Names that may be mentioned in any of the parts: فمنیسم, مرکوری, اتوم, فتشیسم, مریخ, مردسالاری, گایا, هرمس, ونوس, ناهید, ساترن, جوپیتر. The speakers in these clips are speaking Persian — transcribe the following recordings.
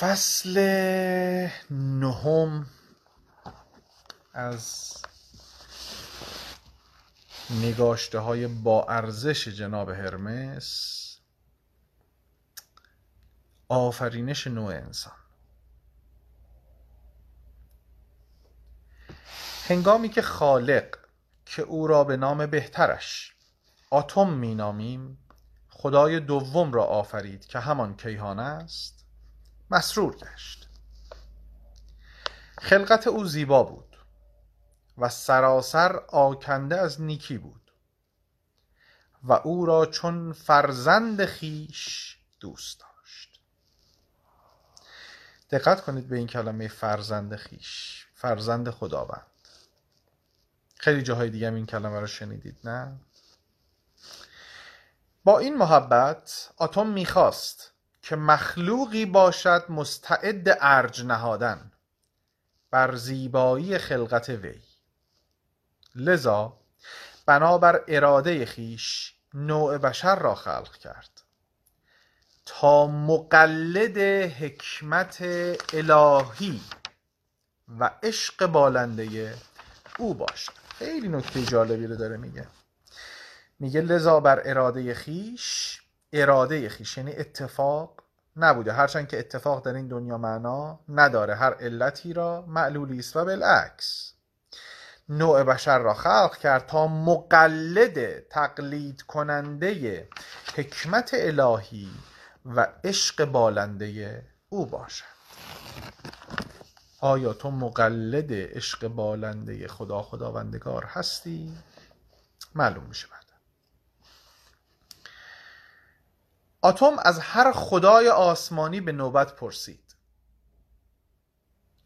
فصل 9 از نگاشته های با ارزش جناب هرمس، آفرینش نوع انسان. هنگامی که خالق که او را به نام بهترش اتوم مینامیم خدای دوم را آفرید که همان کیهان است، مسرور گشت. خلقت او زیبا بود و سراسر آکنده از نیکی بود و او را چون فرزند خویش دوست داشت. دقت کنید به این کلمه فرزند خویش، فرزند خداوند. خیلی جاهای دیگه هم این کلمه رو شنیدید، نه؟ با این محبت اتم میخواست که مخلوقی باشد مستعد ارج نهادن بر زیبایی خلقت وی. لذا بنابر اراده خیش نوع بشر را خلق کرد تا مقلد حکمت الهی و عشق بالنده او باشد. خیلی نکته جالبی رو داره میگه لذا بر اراده خیش یعنی اتفاق نبوده، هرچند که اتفاق در این دنیا معنا نداره، هر علتی را معلولی است و بالعکس. نوع بشر را خلق کرد تا مقلد، تقلید کننده حکمت الهی و عشق بالنده او باشد. آیا تو مقلد عشق بالنده خداوندگار هستی؟ معلوم میشه بعد. اتم از هر خدای آسمانی به نوبت پرسید.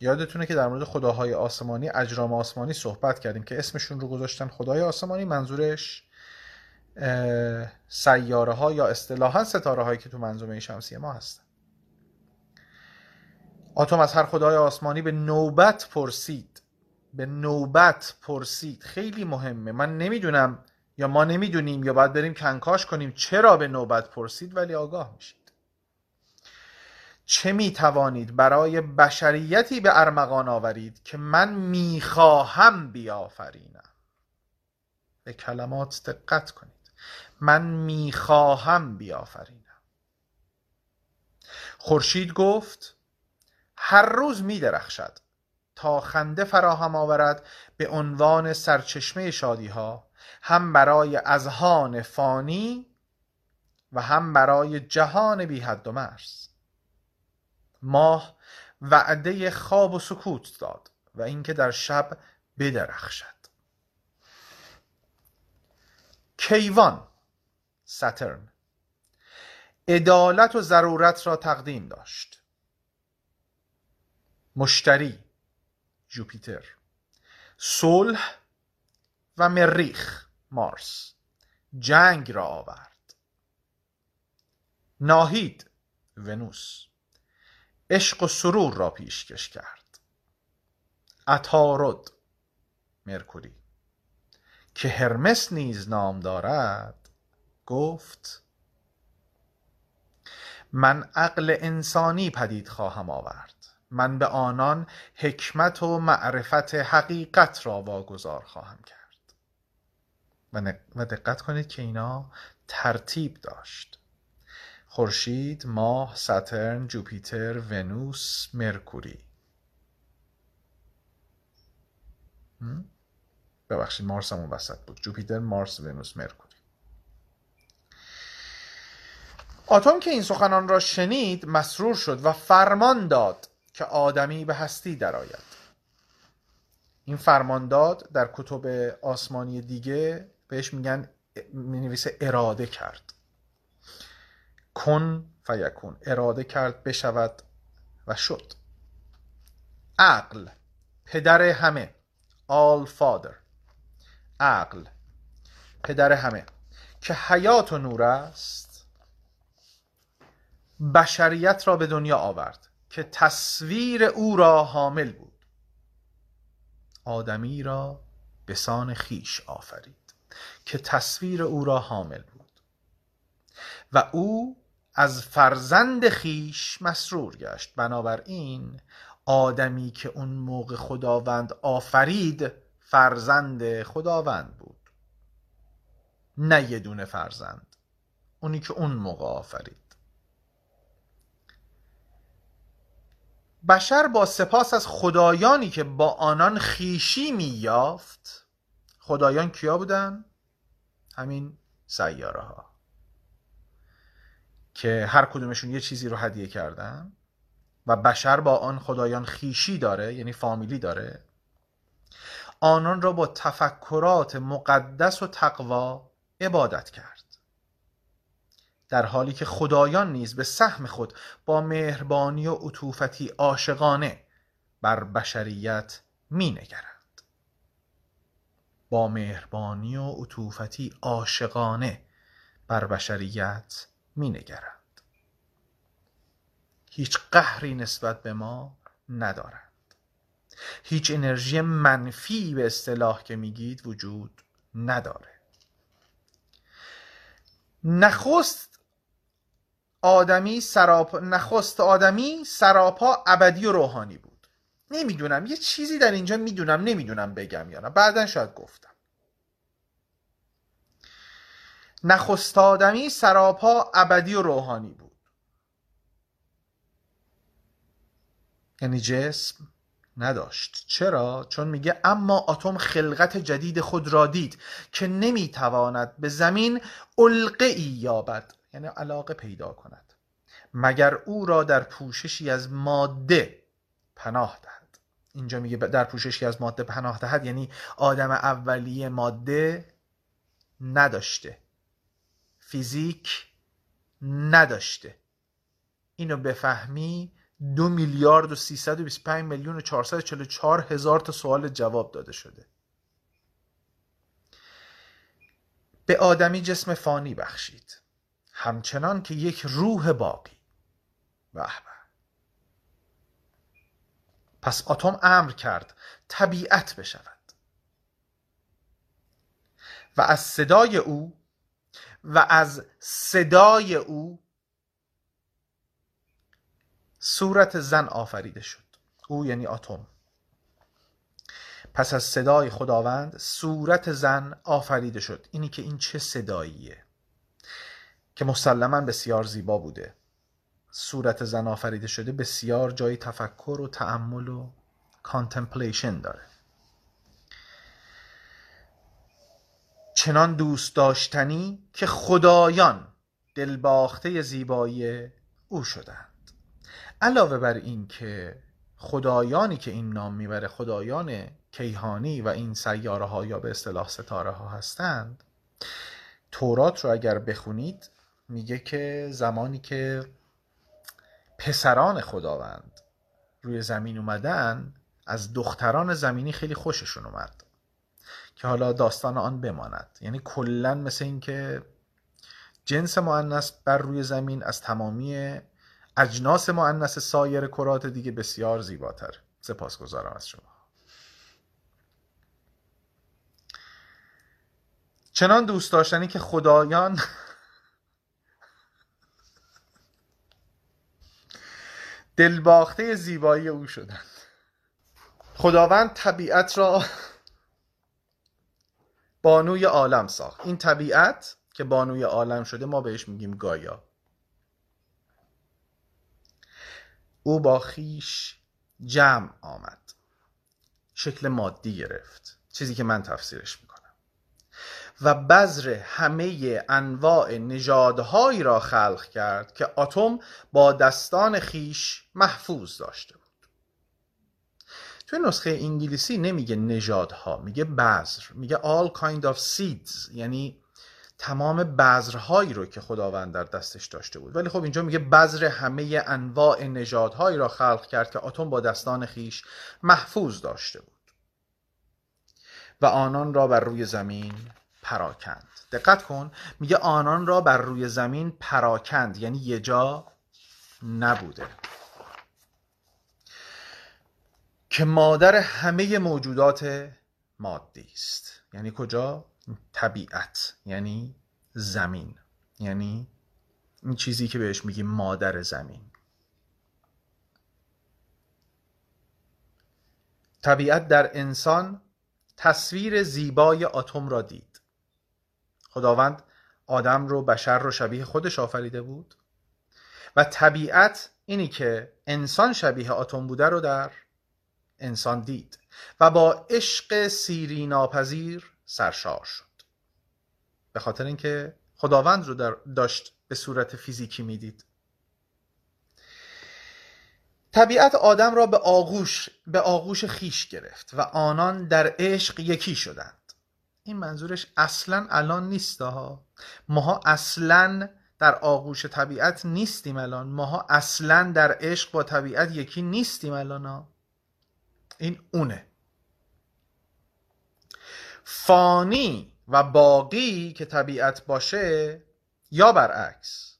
یادتونه که در مورد خداهای آسمانی، اجرام آسمانی صحبت کردیم که اسمشون رو گذاشتن خدای آسمانی. منظورش سیاره ها یا اصطلاحاً ستاره هایی که تو منظومه شمسی ما هستن. اتم از هر خدای آسمانی به نوبت پرسید. خیلی مهمه. من نمیدونم یا ما نمیدونیم یا باید بریم کنکاش کنیم چرا به نوبت پرسید، ولی آگاه میشید. چه میتوانید برای بشریتی به ارمغان آورید که من میخواهم بیافرینم؟ به کلمات دقت کنید. من میخواهم بیافرینم. خورشید گفت هر روز میدرخشد تا خنده فراهم آورد به عنوان سرچشمه شادی ها، هم برای اذهان فانی و هم برای جهان بی حد و مرز. ماه وعده خواب و سکوت داد و اینکه در شب بدرخشد. کیوان ساترن عدالت و ضرورت را تقدیم داشت. مشتری جوپیتر صلح و مریخ مارس جنگ را آورد. ناهید ونوس عشق و سرور را پیشکش کرد. عطارد مرکوری که هرمس نیز نام دارد گفت من عقل انسانی پدید خواهم آورد، من به آنان حکمت و معرفت حقیقت را واگذار خواهم کرد. و دقت کنید که اینا ترتیب داشت. خورشید، ماه، ساترن، جوپیتر، ونوس، مرکوری. ببخشید مارس همون وسط بود. جوپیتر، مارس، ونوس، مرکوری. اتم که این سخنان را شنید مسرور شد و فرمان داد که آدمی به هستی درآید. این فرمان داد در کتب آسمانی دیگه بهش میگن، مینویسه اراده کرد. کن فیکون، اراده کرد بشود و شد. عقل پدر همه، آل فادر، عقل پدر همه که حیات و نور است، بشریت را به دنیا آورد که تصویر او را حامل بود. آدمی را به سان خیش آفرید که تصویر او را حامل بود و او از فرزند خیش مسرور گشت. بنابراین آدمی که اون موقع خداوند آفرید فرزند خداوند بود، نه یه دونه فرزند، اونی که اون موقع آفرید. بشر با سپاس از خدایانی که با آنان خیشی می‌یافت. خدایان کیا بودن؟ همین سیاره ها که هر کدومشون یه چیزی رو هدیه کردن و بشر با آن خدایان خیشی داره، یعنی فامیلی داره. آنان را با تفکرات مقدس و تقوا عبادت کرد، در حالی که خدایان نیز به سهم خود با مهربانی و عطوفتی عاشقانه بر بشریت می نگرند. با مهربانی و عطوفتی عاشقانه بر بشریت می نگرند. هیچ قهری نسبت به ما ندارند. هیچ انرژی منفی به اصطلاح که میگید وجود نداره. نخست آدمی سراپا ابدی و روحانی بود. نمیدونم یه چیزی در اینجا میدونم نمیدونم بگم یا نه، بعدن شاید گفتم. نخست آدمی سراپا ابدی و روحانی بود، یعنی جسم نداشت. چرا؟ چون میگه اما اتم خلقت جدید خود را دید که نمیتواند به زمین علقه‌ای یابد، یعنی علاقه پیدا کند، مگر او را در پوششی از ماده پناه دهد. اینجا میگه در پوششی از ماده پناه دهد، یعنی آدم اولیه ماده نداشته، فیزیک نداشته. اینو بفهمی 2,325,444,000 تا سوال جواب داده شده. به آدمی جسم فانی بخشید، همچنان که یک روح باقی. به‌به. پس اتم امر کرد طبیعت بشود و از صدای او صورت زن آفریده شد. او یعنی اتم. پس از صدای خداوند صورت زن آفریده شد. اینی که این چه صداییه که مسلماً بسیار زیبا بوده. صورت زن آفریده شده بسیار جای تفکر و تأمل و کانتمپلیشن داره. چنان دوست داشتنی که خدایان دلباخته زیبایی او شدند. علاوه بر این که خدایانی که این نام میبره خدایان کیهانی و این سیاره ها یا به اصطلاح ستاره ها هستند، تورات رو اگر بخونید میگه که زمانی که پسران خداوند روی زمین اومدن از دختران زمینی خیلی خوششون اومد که حالا داستان آن بماند. یعنی کلن مثل این که جنس مؤنث بر روی زمین از تمامی اجناس مؤنث سایر کرات دیگه بسیار زیباتر. سپاسگزارم از شما. چنان دوست داشتنی که خدایان دلباخته زیبایی او شدند. خداوند طبیعت را بانوی عالم ساخت. این طبیعت که بانوی عالم شده ما بهش میگیم گایا. او با خیش جمع آمد، شکل مادی گرفت، چیزی که من تفسیرش میکنم، و بذر همه انواع نژادهایی را خلق کرد که اتم با دستان خیش محفوظ داشته بود. توی نسخه انگلیسی نمیگه نژادها، میگه بذر، میگه all kind of seeds، یعنی تمام بذرهایی رو که خداوند در دستش داشته بود. ولی خب اینجا میگه بذر همه انواع نژادهایی را خلق کرد که اتم با دستان خیش محفوظ داشته بود و آنان را بر روی زمین پراکند. دقت کن، میگه آنان را بر روی زمین پراکند، یعنی یه جا نبوده. که مادر همه موجودات مادی است. یعنی کجا؟ طبیعت، یعنی زمین، یعنی این چیزی که بهش میگیم مادر زمین. طبیعت در انسان تصویر زیبای اتم را دید. خداوند آدم رو، بشر رو شبیه خودش آفریده بود و طبیعت اینی که انسان شبیه اتم بوده رو در انسان دید و با عشق سیری ناپذیر سرشار شد. به خاطر اینکه خداوند رو داشت به صورت فیزیکی میدید. طبیعت آدم را به آغوش خیش گرفت و آنان در عشق یکی شدند. این منظورش اصلاً الان نیست ها. ماها اصلاً در آغوش طبیعت نیستیم الان. ماها اصلاً در عشق با طبیعت یکی نیستیم الان ها. این اونه. فانی و باقی که طبیعت باشه یا برعکس،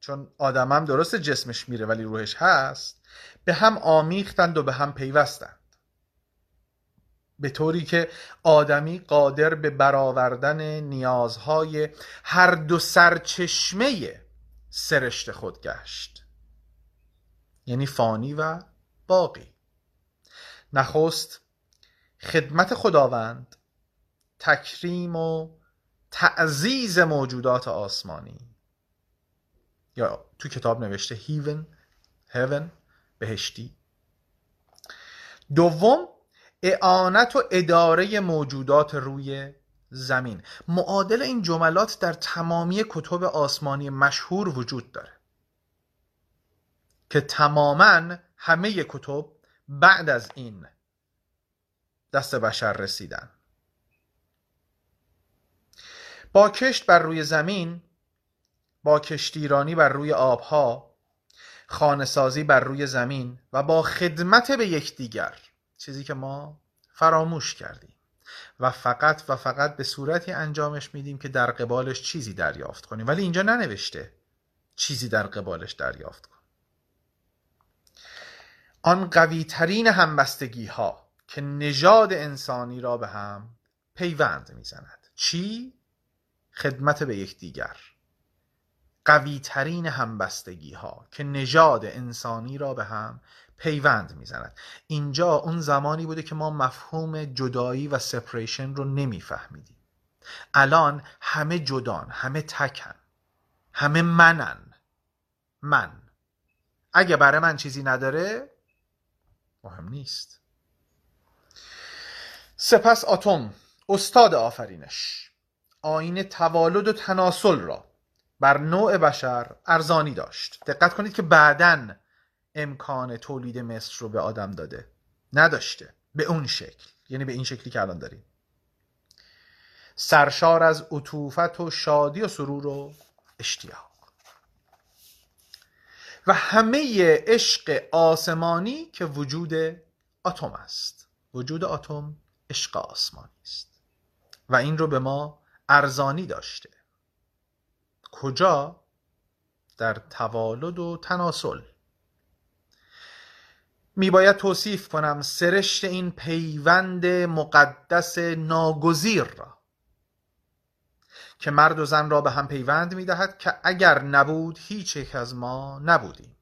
چون آدم هم درست جسمش میره ولی روحش هست، به هم آمیختند و به هم پیوستند، به طوری که آدمی قادر به برآوردن نیازهای هر دو سرچشمه سرشت خود گشت، یعنی فانی و باقی. نخست خدمت خداوند، تکریم و تعزیز موجودات آسمانی، یا تو کتاب نوشته هیون، بهشتی. دوم، اعانت و اداره موجودات روی زمین. معادل این جملات در تمامی کتب آسمانی مشهور وجود داره که تماما همه کتب بعد از این دست بشر رسیدن. با کشت بر روی زمین، با کشتیرانی بر روی آبها، خانه‌سازی بر روی زمین و با خدمت به یکدیگر، چیزی که ما فراموش کردیم و فقط به صورتی انجامش میدیم که در قبالش چیزی دریافت کنیم، ولی اینجا ننوشته چیزی در قبالش دریافت کن. آن قوی ترین همبستگی ها که نژاد انسانی را به هم پیوند میزند. چی؟ خدمت به یکدیگر. قوی ترین همبستگی ها که نژاد انسانی را به هم پیوند میزند. اینجا اون زمانی بوده که ما مفهوم جدایی و سپریشن رو نمیفهمیدیم. الان همه جدان، همه تکن، همه منن. من اگه برای من چیزی نداره مهم نیست. سپس اتم، استاد آفرینش، آیین توالد و تناسل را بر نوع بشر ارزانی داشت. دقت کنید که بعداً امکان تولید مثل رو به آدم داده، نداشته به اون شکل، یعنی به این شکلی که الان داریم، سرشار از عطوفت و شادی و سرور و اشتیاق. و همه عشق آسمانی که وجود اتم است. وجود اتم عشق آسمانی است و این رو به ما ارزانی داشته. کجا؟ در توالد و تناسل. میباید توصیف کنم سرشت این پیوند مقدس ناگزیر را که مرد و زن را به هم پیوند میدهد که اگر نبود هیچ یک از ما نبودیم.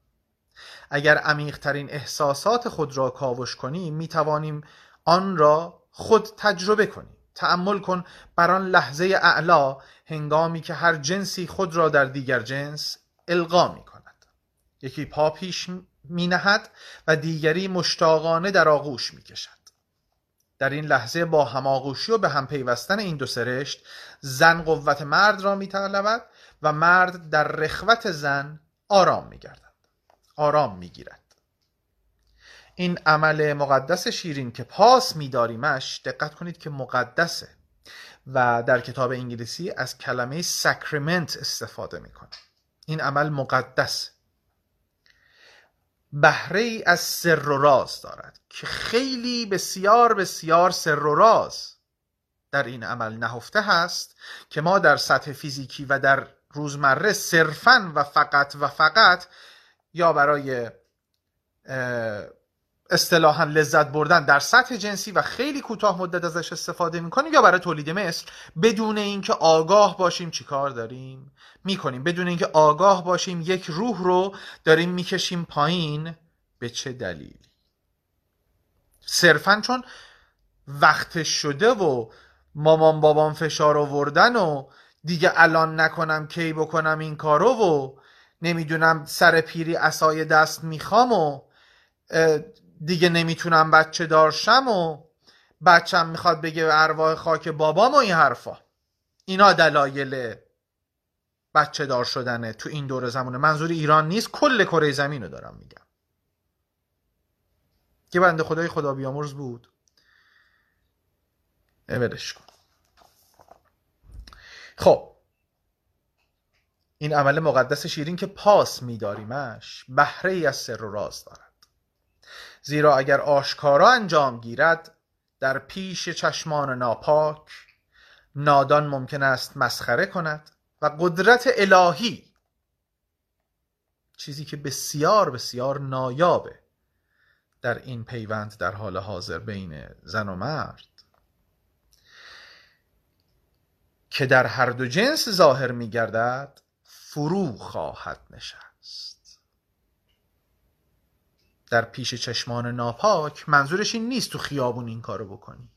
اگر عمیق‌ترین احساسات خود را کاوش کنیم میتوانیم آن را خود تجربه کنیم. تأمل کن بر آن لحظه اعلا هنگامی که هر جنسی خود را در دیگر جنس القا میکند. یکی پا پیش می نهد و دیگری مشتاقانه در آغوش می کشد. در این لحظه با هماغوشی و به هم پیوستن این دو سرشت، زن قوت مرد را می طلبد و مرد در رخوت زن آرام می گیرد. این عمل مقدس شیرین که پاس می داریمش، دقت کنید که مقدسه و در کتاب انگلیسی از کلمه ساکرمنت استفاده می کنه. این عمل مقدسه، بهره ای از سر و راز دارد که خیلی بسیار سر و راز در این عمل نهفته هست که ما در سطح فیزیکی و در روزمره صرفاً و فقط یا برای اصطلاحاً لذت بردن در سطح جنسی و خیلی کوتاه مدت ازش استفاده میکنیم، یا برای تولید مثل بدون اینکه آگاه باشیم چیکار داریم میکنیم، بدون اینکه آگاه باشیم یک روح رو داریم میکشیم پایین. به چه دلیلی؟ صرفاً چون وقت شده و مامان بابام فشار آوردن و دیگه الان نکنم کی بکنم این کارو و نمیدونم سر پیری عصای دست میخوام و دیگه نمیتونم بچه دارشم و بچم میخواد بگه ارواح خاک بابام و این حرفا. اینا دلایل بچه دار شدنه تو این دوره زمونه. منظور ایران نیست، کل کره زمین رو دارم میگم. که بنده خدای خدا بیامرز بود ولش کن. خب این عمل مقدس شیرین که پاس می‌داریمش بهره ای از سر و راز دارد، زیرا اگر آشکارا انجام گیرد در پیش چشمان ناپاک نادان ممکن است مسخره کند و قدرت الهی، چیزی که بسیار بسیار نایابه در این پیوند در حال حاضر بین زن و مرد که در هر دو جنس ظاهر می گردد فرو خواهد نشست. در پیش چشمان ناپاک منظورش این نیست تو خیابون این کارو بکنی،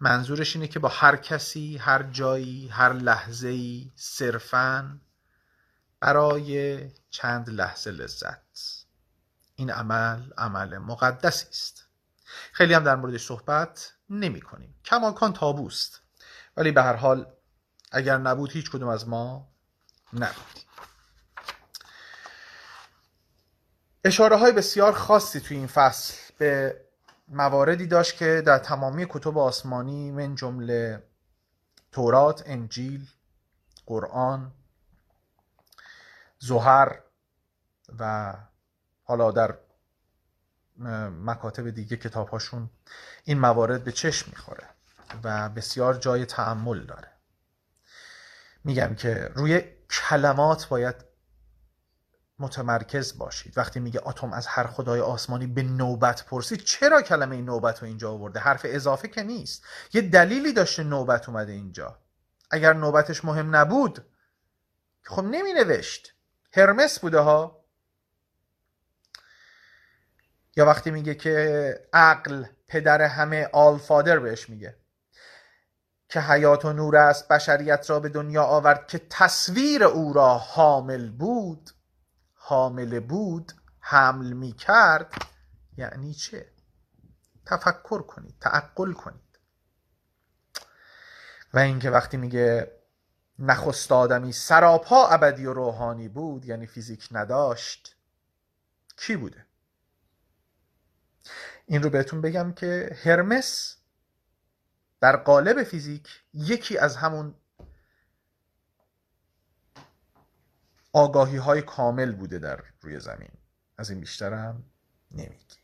منظورش اینه که با هر کسی، هر جایی، هر لحظه‌ای صرفاً برای چند لحظه لذت. این عمل مقدسی است. خیلی هم در موردش صحبت نمی کنیم، کماکان تابوست، ولی به هر حال اگر نبود هیچ کدوم از ما نبودیم. اشاره های بسیار خاصی توی این فصل به مواردی داشت که در تمامی کتب آسمانی من جمله تورات، انجیل، قرآن، زهر و حالا در مکاتب دیگه کتاب‌هاشون این موارد به چشم می‌خوره و بسیار جای تأمل داره. میگم که روی کلمات باید متمرکز باشید. وقتی میگه اتوم از هر خدای آسمانی به نوبت پرسید، چرا کلمه این نوبت رو اینجا آورده؟ حرف اضافه که نیست، یه دلیلی داشته نوبت اومده اینجا. اگر نوبتش مهم نبود خب نمی نوشت. هرمس بوده ها. یا وقتی میگه که عقل پدر همه، آل فادر بهش میگه، که حیات و نور است بشریت را به دنیا آورد که تصویر او را حامل بود حمل می کرد. یعنی چه؟ تفکر کنید، تعقل کنید. و اینکه وقتی میگه نخست آدمی سراپا ابدی و روحانی بود، یعنی فیزیک نداشت، کی بوده؟ این رو بهتون بگم که هرمس در قالب فیزیک یکی از همون آگاهی های کامل بوده در روی زمین. از این بیشترم نمیگی.